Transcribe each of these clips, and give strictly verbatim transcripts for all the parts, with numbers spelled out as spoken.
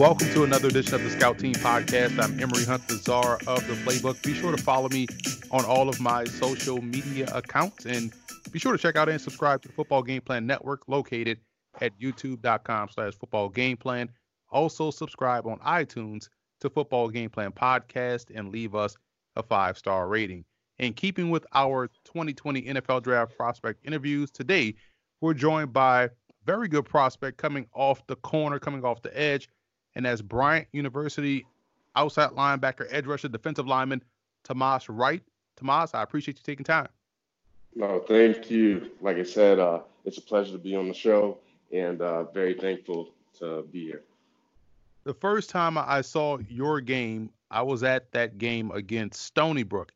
Welcome to another edition of the Scout Team Podcast. I'm Emery Hunt, the czar of the playbook. Be sure to follow me on all of my social media accounts, and be sure to check out and subscribe to the Football Game Plan Network located at youtube.com slash football game plan. Also subscribe on iTunes to Football Game Plan Podcast and leave us a five-star rating. In keeping with our twenty twenty N F L Draft prospect interviews, today we're joined by very good prospect coming off the corner, coming off the edge, and that's Bryant University outside linebacker, edge rusher, defensive lineman, Tomas Wright. Tomas, I appreciate you taking time. No, thank you. Like I said, uh, it's a pleasure to be on the show, and uh, very thankful to be here. The first time I saw your game, I was at that game against Stony Brook,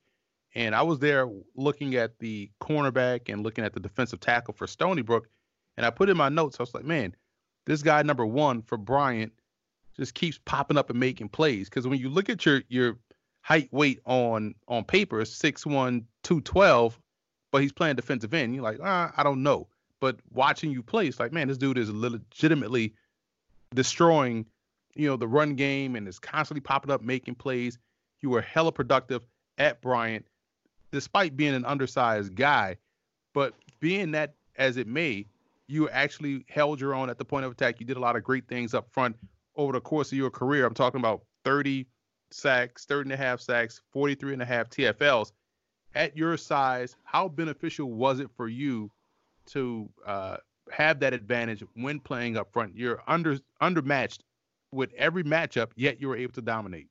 and I was there looking at the cornerback and looking at the defensive tackle for Stony Brook, and I put in my notes, I was like, man, this guy number one for Bryant just keeps popping up and making plays. Because when you look at your your height weight on on paper, it's six one, two twelve, but he's playing defensive end. You're like, ah, I don't know. But watching you play, it's like, man, this dude is legitimately destroying, you know, the run game and is constantly popping up, making plays. You were hella productive at Bryant, despite being an undersized guy. But being that as it may, you actually held your own at the point of attack. You did a lot of great things up front over the course of your career. I'm talking about thirty sacks, thirty and a half sacks, forty-three and a half T F Ls. At your size, how beneficial was it for you to uh, have that advantage when playing up front? You're under undermatched with every matchup, yet you were able to dominate.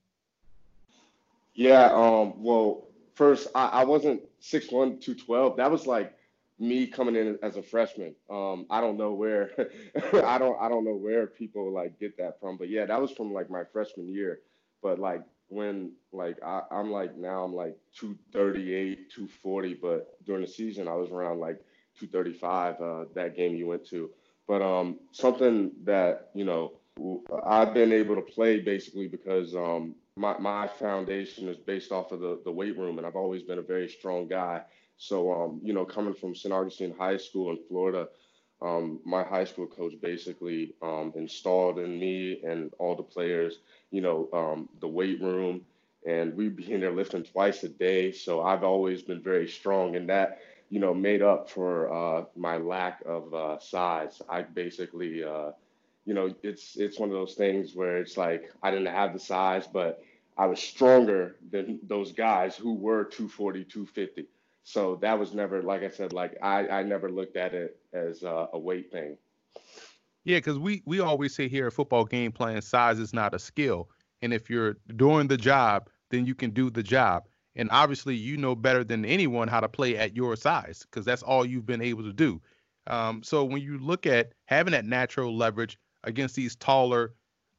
Yeah, um, well, first, I, I wasn't six one, two twelve. That was like me coming in as a freshman. Um, I don't know where, I don't, I don't know where people like get that from, but yeah, that was from like my freshman year. But like when, like, I, I'm like, now I'm like two thirty-eight, two forty, but during the season I was around like two thirty-five, uh, that game you went to. But um, something that, you know, I've been able to play basically because um, my, my foundation is based off of the, the weight room, and I've always been a very strong guy. So, um, you know, coming from Saint Augustine High School in Florida, um, my high school coach basically um, installed in me and all the players, you know, um, the weight room, and we'd be in there lifting twice a day. So I've always been very strong, and that, you know, made up for uh, my lack of uh, size. I basically, uh, you know, it's it's one of those things where it's like I didn't have the size, but I was stronger than those guys who were two forty, two fifty. So that was never, like I said, like I, I never looked at it as a, a weight thing. Yeah, because we, we always say here at Football Game Plan, size is not a skill. And if you're doing the job, then you can do the job. And obviously, you know better than anyone how to play at your size, because that's all you've been able to do. Um, so when you look at having that natural leverage against these taller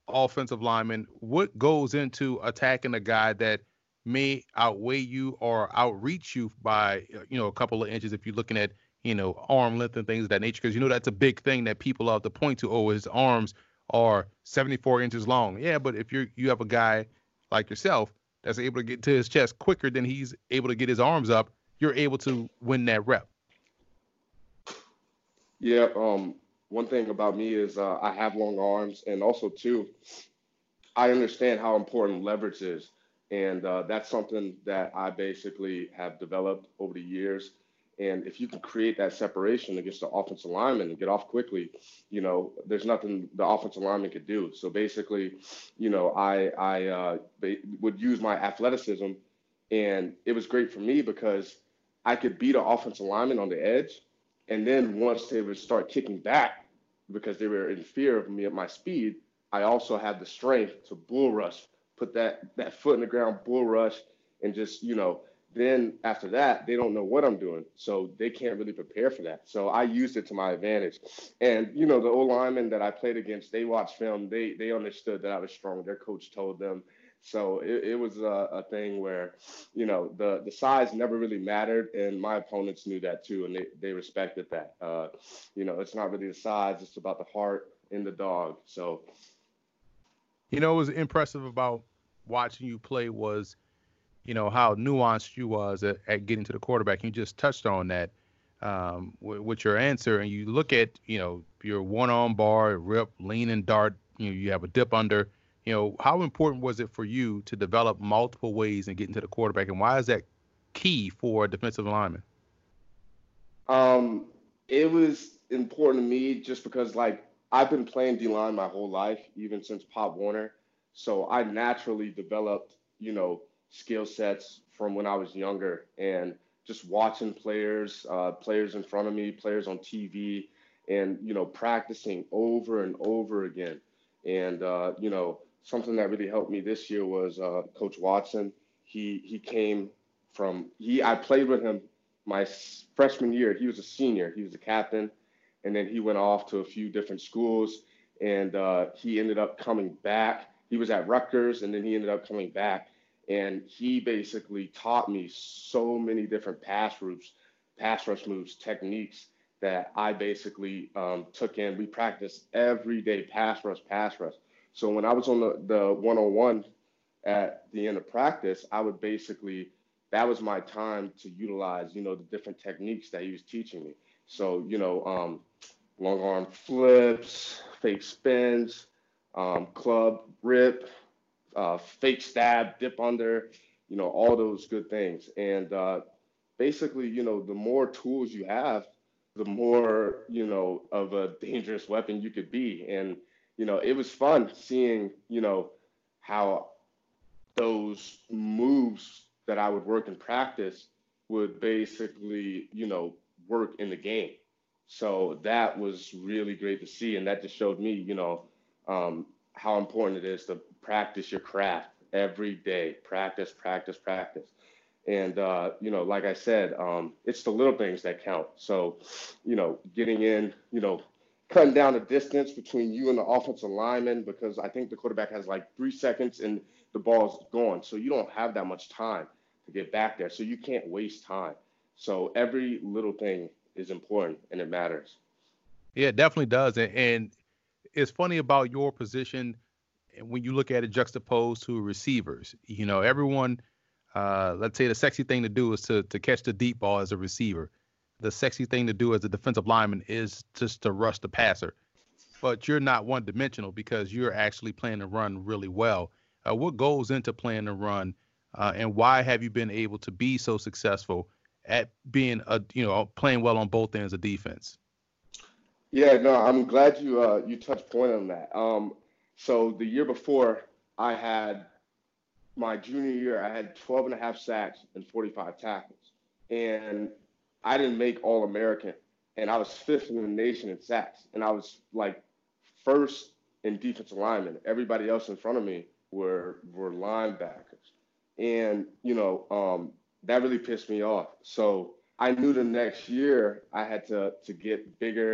offensive linemen, what goes into attacking a guy that may outweigh you or outreach you by, you know, a couple of inches if you're looking at, you know, arm length and things of that nature? Because, you know, that's a big thing that people out to point to. Oh, his arms are seventy-four inches long. Yeah, but if you you have a guy like yourself that's able to get to his chest quicker than he's able to get his arms up, you're able to win that rep. Yeah, um, one thing about me is uh, I have long arms, and also, too, I understand how important leverage is. And uh, that's something that I basically have developed over the years. And if you can create that separation against the offensive lineman and get off quickly, you know, there's nothing the offensive lineman could do. So basically, you know, I, I uh, would use my athleticism. And it was great for me because I could beat an offensive lineman on the edge. And then once they would start kicking back because they were in fear of me at my speed, I also had the strength to bull rush, put that, that foot in the ground, bull rush, and just, you know, then after that, they don't know what I'm doing. So they can't really prepare for that. So I used it to my advantage. And, you know, the old linemen that I played against, they watched film. They they understood that I was strong. Their coach told them. So it, it was a, a thing where, you know, the, the size never really mattered. And my opponents knew that, too, and they, they respected that. Uh, you know, it's not really the size. It's about the heart and the dog. So, you know, what was impressive about watching you play was, you know, how nuanced you was at, at getting to the quarterback. You just touched on that um, w- with your answer. And you look at, you know, your one-arm bar, rip, lean and dart. You know, you have a dip under. you know, how important was it for you to develop multiple ways and get into the quarterback, and why is that key for a defensive lineman? Um, it was important to me just because, like, I've been playing D-line my whole life, even since Pop Warner. So I naturally developed, you know, skill sets from when I was younger, and just watching players, uh, players in front of me, players on T V, and, you know, practicing over and over again. And, uh, you know, something that really helped me this year was uh, Coach Watson. He he came from he I played with him my freshman year. He was a senior. He was the captain. And then he went off to a few different schools, and uh, he ended up coming back. He was at Rutgers, and then he ended up coming back. And he basically taught me so many different pass routes, pass rush moves, techniques that I basically um, took in. We practiced every day, pass rush, pass rush. So when I was on the, the one-on-one at the end of practice, I would basically, that was my time to utilize, you know, the different techniques that he was teaching me. So, you know, um, long arm flips, fake spins, um, club rip, uh, fake stab, dip under, you know, all those good things. And uh, basically, you know, the more tools you have, the more, you know, of a dangerous weapon you could be. And, you know, it was fun seeing, you know, how those moves that I would work in practice would basically, you know, work in the game. So that was really great to see. And that just showed me, you know, um, how important it is to practice your craft every day. Practice, practice, practice. And, uh, you know, like I said, um, it's the little things that count. So, you know, getting in, you know, cutting down the distance between you and the offensive lineman, because I think the quarterback has like three seconds and the ball's gone. So you don't have that much time to get back there. So you can't waste time. So every little thing is important, and it matters. Yeah, it definitely does. And, and it's funny about your position when you look at it juxtaposed to receivers. You know, everyone, uh, let's say the sexy thing to do is to, to catch the deep ball as a receiver. The sexy thing to do as a defensive lineman is just to rush the passer. But you're not one-dimensional because you're actually playing the run really well. Uh, what goes into playing the run, uh, and why have you been able to be so successful at being a, you know, playing well on both ends of defense? Yeah, no, I'm glad you uh, you touched point on that. Um, so the year before, I had my junior year, I had twelve and a half sacks and forty-five tackles, and I didn't make All American, and I was fifth in the nation in sacks, and I was like first in defensive linemen. Everybody else in front of me were were linebackers, and you know. Um, That really pissed me off. So I knew the next year I had to, to get bigger,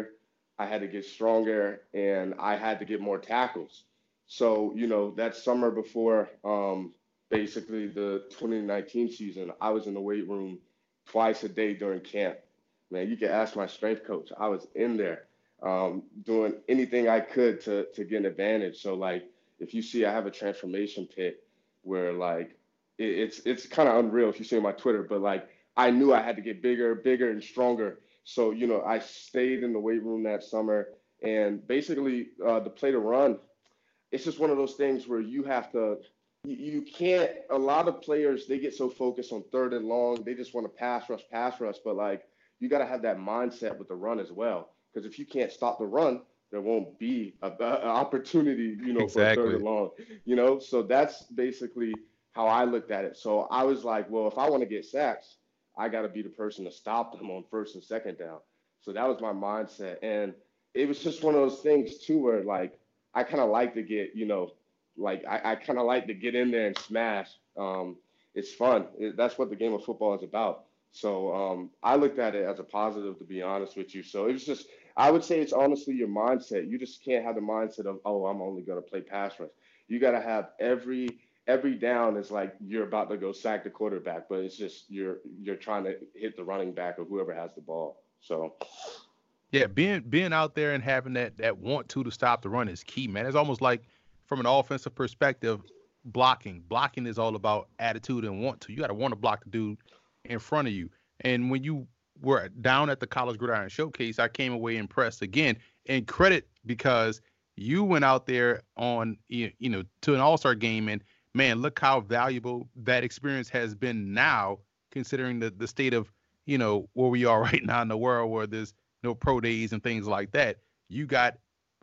I had to get stronger, and I had to get more tackles. So, you know, that summer before um, basically the twenty nineteen season, I was in the weight room twice a day during camp. Man, you can ask my strength coach. I was in there um, doing anything I could to, to get an advantage. So, like, if you see I have a transformation pick where, like, It's it's kind of unreal if you see my Twitter, but like I knew I had to get bigger, bigger and stronger. So, you know, I stayed in the weight room that summer, and basically uh, the play to run, it's just one of those things where you have to, you, you can't, a lot of players, they get so focused on third and long. They just want to pass rush, pass rush. But like, you got to have that mindset with the run as well. Because if you can't stop the run, there won't be an opportunity, you know, exactly. for third and long, you know? So that's basically how I looked at it. So I was like, well, if I want to get sacks, I got to be the person to stop them on first and second down. So that was my mindset. And it was just one of those things too, where like, I kind of like to get, you know, like I, I kind of like to get in there and smash. Um, it's fun. It, that's what the game of football is about. So um, I looked at it as a positive, to be honest with you. So it was just, I would say it's honestly your mindset. You just can't have the mindset of, oh, I'm only going to play pass rush. You got to have every, Every down is like you're about to go sack the quarterback, but it's just you're you're trying to hit the running back or whoever has the ball. So, yeah, being being out there and having that that want to to stop the run is key, man. It's almost like from an offensive perspective, blocking. Blocking is all about attitude and want to. You got to want to block the dude in front of you. And when you were down at the College Gridiron Showcase, I came away impressed again. And credit because you went out there on, you know, to an all-star game, and man, look how valuable that experience has been now, considering the, the state of, you know, where we are right now in the world, where there's no pro days and things like that. You got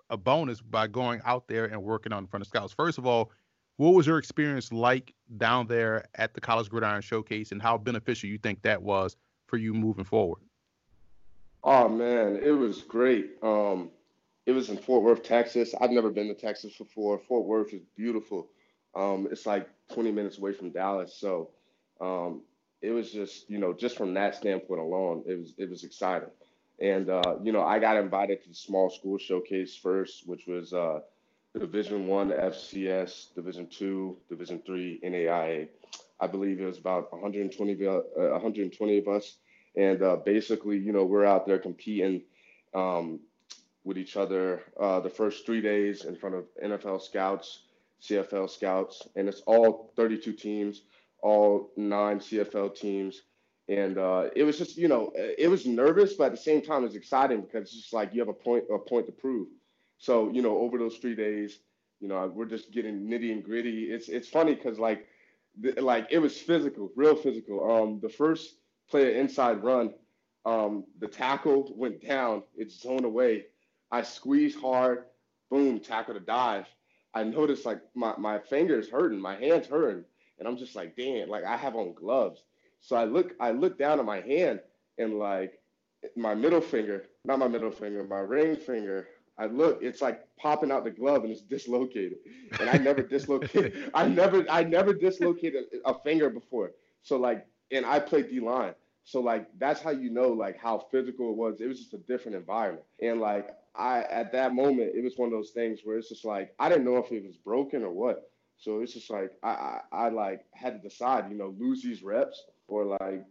a bonus by going out there and working on in front of scouts. First of all, what was your experience like down there at the College Gridiron Showcase, and how beneficial you think that was for you moving forward? Oh, man, it was great. Um, it was in Fort Worth, Texas. I've never been to Texas before. Fort Worth is beautiful. Um, it's like twenty minutes away from Dallas. So um, it was just, you know, just from that standpoint alone, it was it was exciting. And, uh, you know, I got invited to the small school showcase first, which was uh, Division One, F C S, Division Two, Division Three, N A I A. I believe it was about one hundred twenty, uh, one hundred twenty of us. And uh, basically, you know, we're out there competing um, with each other uh, the first three days in front of N F L scouts, C F L scouts, and it's all thirty-two teams, all nine C F L teams. And uh, it was just, you know, it was nervous, but at the same time, it's exciting because it's just like you have a point, a point to prove. So, you know, over those three days, you know, we're just getting nitty and gritty. It's it's funny because like, th- like it was physical, real physical. Um, the first play, an inside run, um, the tackle went down. It's zoned away. I squeezed hard, boom, tackle to dive. I noticed like my my fingers hurting, my hands hurting, and I'm just like, damn, like I have on gloves. So I look, I look down at my hand and like my middle finger, not my middle finger, my ring finger. I look, it's like popping out the glove and it's dislocated. And I never dislocated, I never, I never dislocated a, a finger before. So like, and I played D-line. So like, that's how you know like how physical it was. It was just a different environment. And like, I, at that moment, it was one of those things where it's just like, I didn't know if it was broken or what. So it's just like, I, I, I like had to decide, you know, lose these reps or like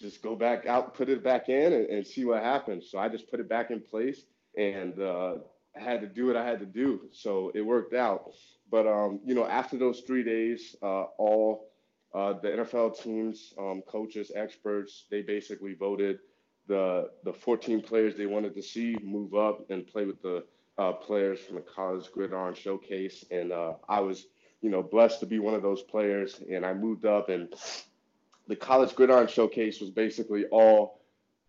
just go back out, put it back in and, and see what happens. So I just put it back in place and uh, I had to do what I had to do. So it worked out. But, um, you know, after those three days, uh, all uh, the N F L teams, um, coaches, experts, they basically voted the the fourteen players they wanted to see move up and play with the uh, players from the College Gridiron Showcase. And uh, I was, you know, blessed to be one of those players. And I moved up, and the College Gridiron Showcase was basically all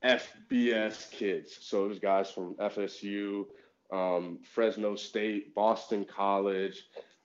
F B S kids. So it was guys from F S U, um, Fresno State, Boston College,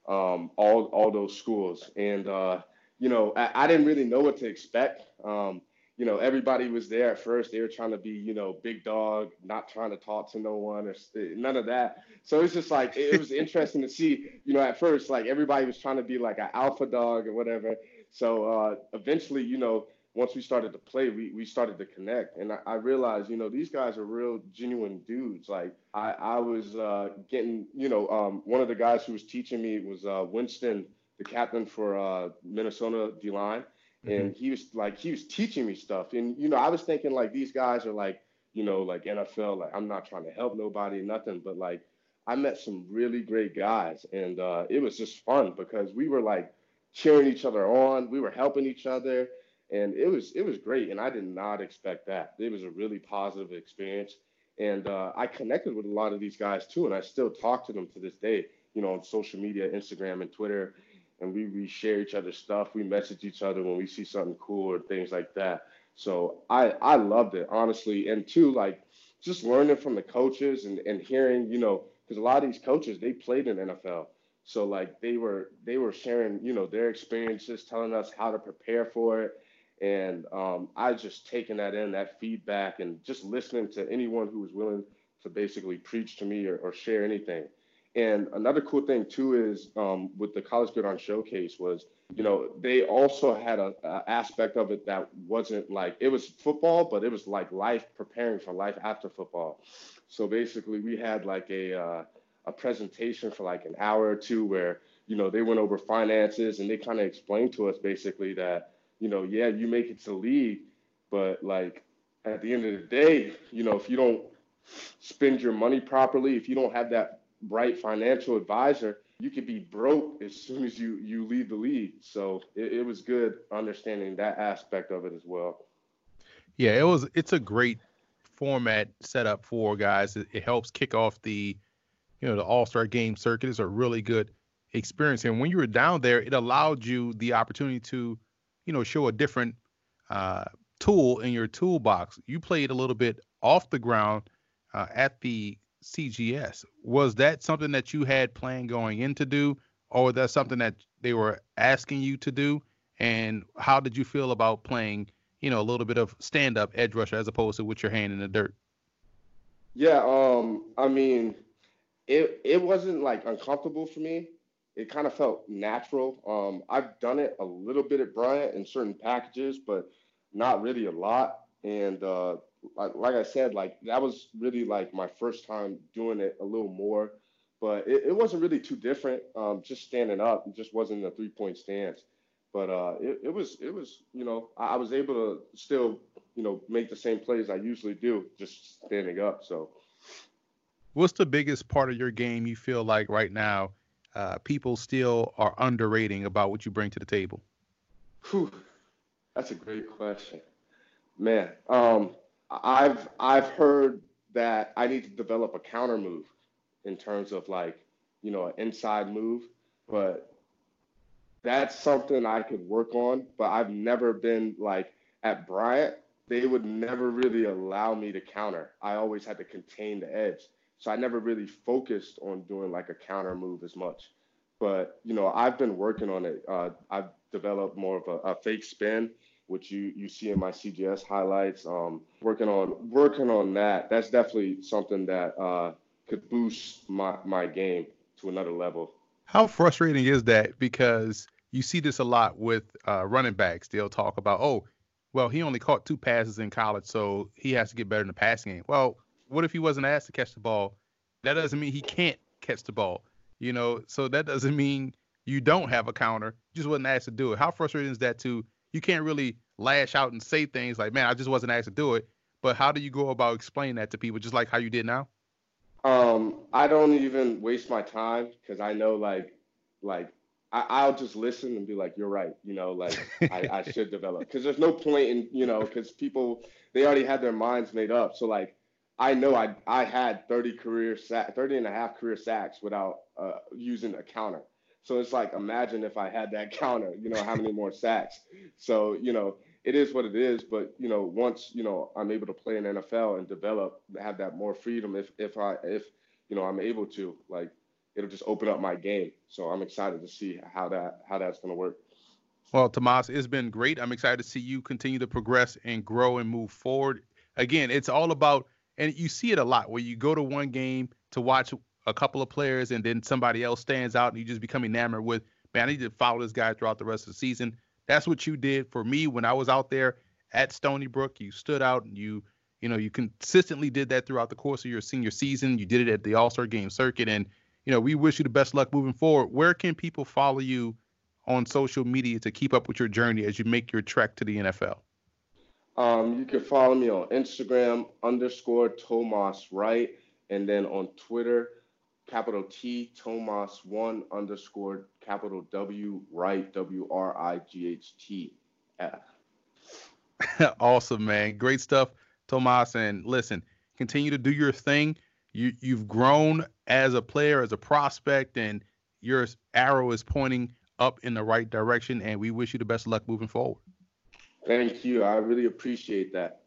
um, all all those schools. And, uh, you know, I, I didn't really know what to expect. Um, you know, everybody was there at first. They were trying to be, you know, big dog, not trying to talk to no one or none of that. So it's just like it, it was interesting to see, you know, at first, like everybody was trying to be like an alpha dog or whatever. So uh, eventually, you know, once we started to play, we, we started to connect. And I, I realized, you know, these guys are real genuine dudes. Like I, I was uh, getting, you know, um, one of the guys who was teaching me was uh, Winston, the captain for uh, Minnesota D-line. Mm-hmm. And he was like, he was teaching me stuff. And, you know, I was thinking like these guys are like, you know, like N F L, like I'm not trying to help nobody, nothing. But like I met some really great guys, and uh, it was just fun because we were like cheering each other on. We were helping each other. And it was it was great. And I did not expect that. It was a really positive experience. And uh, I connected with a lot of these guys, too. And I still talk to them to this day, you know, on social media, Instagram and Twitter. And we, we share each other's stuff. We message each other when we see something cool or things like that. So I, I loved it, honestly. And, too, like, just learning from the coaches and, and hearing, you know, because a lot of these coaches, they played in the N F L. So, like, they were they were sharing, you know, their experiences, telling us how to prepare for it. And um, I just taking that in, that feedback, and just listening to anyone who was willing to basically preach to me or, or share anything. And another cool thing, too, is um, with the College Gridiron Showcase was, you know, they also had an aspect of it that wasn't like, it was football, but it was like life, preparing for life after football. So basically we had like a, uh, a presentation for like an hour or two where, you know, they went over finances and they kind of explained to us basically that, you know, yeah, you make it to league, but like at the end of the day, you know, if you don't spend your money properly, if you don't have that right financial advisor, you could be broke as soon as you, you leave the league. So it, it was good understanding that aspect of it as well. Yeah, it was, it's a great format set up for guys. It, it helps kick off the you know, the All-Star Game circuit is a really good experience. And when you were down there, it allowed you the opportunity to, you know, show a different uh, tool in your toolbox. You played a little bit off the ground uh, at the C G S. Was that something that you had planned going in to do, or was that something that they were asking you to do? And how did you feel about playing, you know, a little bit of stand-up edge rusher as opposed to with your hand in the dirt? Yeah, um, I mean, it it wasn't like uncomfortable for me. It kind of felt natural. Um, I've done it a little bit at Bryant in certain packages, but not really a lot. And uh, like, like I said, like that was really like my first time doing it a little more, but it, it wasn't really too different. Um, just standing up, it just wasn't a three-point stance. But uh, it, it was, it was, you know, I, I was able to still, you know, make the same plays I usually do, just standing up. So, what's the biggest part of your game you feel like right now uh, people still are underrating about what you bring to the table? Whew. That's a great question, man. Um, I've I've heard that I need to develop a counter move in terms of like, you know, an inside move, but that's something I could work on, but I've never been like at Bryant, they would never really allow me to counter. I always had to contain the edge. So I never really focused on doing like a counter move as much, but you know, I've been working on it. Uh, I've developed more of a, a fake spin, which you, you see in my C G S highlights, um, working on, working on that. That's definitely something that uh, could boost my, my game to another level. How frustrating is that? Because you see this a lot with uh, running backs. They'll talk about, oh, well, he only caught two passes in college, so he has to get better in the passing game. Well, what if he wasn't asked to catch the ball? That doesn't mean he can't catch the ball, you know. So that doesn't mean you don't have a counter. You just wasn't asked to do it. How frustrating is that to you can't really lash out and say things like, man, I just wasn't asked to do it. But how do you go about explaining that to people, just like how you did now? Um, I don't even waste my time because I know, like, like I, I'll just listen and be like, you're right, you know, like I, I should develop because there's no point in, you know, because people, they already had their minds made up. So, like, I know I I had thirty career sack, thirty and a half career sacks without uh, using a counter. So it's like, imagine if I had that counter, you know, how many more sacks? So, you know, it is what it is, but, you know, once, you know, I'm able to play in the N F L and develop, have that more freedom if, if I, if, you know, I'm able to, like, it'll just open up my game. So I'm excited to see how that, how that's going to work. Well, Tomas, it's been great. I'm excited to see you continue to progress and grow and move forward. Again, it's all about, and you see it a lot where you go to one game to watch a couple of players and then somebody else stands out and you just become enamored with, man, I need to follow this guy throughout the rest of the season. That's what you did for me when I was out there at Stony Brook. You stood out and you, you know, you consistently did that throughout the course of your senior season. You did it at the All-Star Game circuit. And, you know, we wish you the best luck moving forward. Where can people follow you on social media to keep up with your journey as you make your trek to the N F L? Um, you can follow me on Instagram, underscore Tomas Wright, and then on Twitter, capital T, Tomas one, underscore, capital W, Wright, W R I G H T. Awesome, man. Great stuff, Tomas. And listen, continue to do your thing. You, you've grown as a player, as a prospect, and your arrow is pointing up in the right direction, and we wish you the best of luck moving forward. Thank you. I really appreciate that.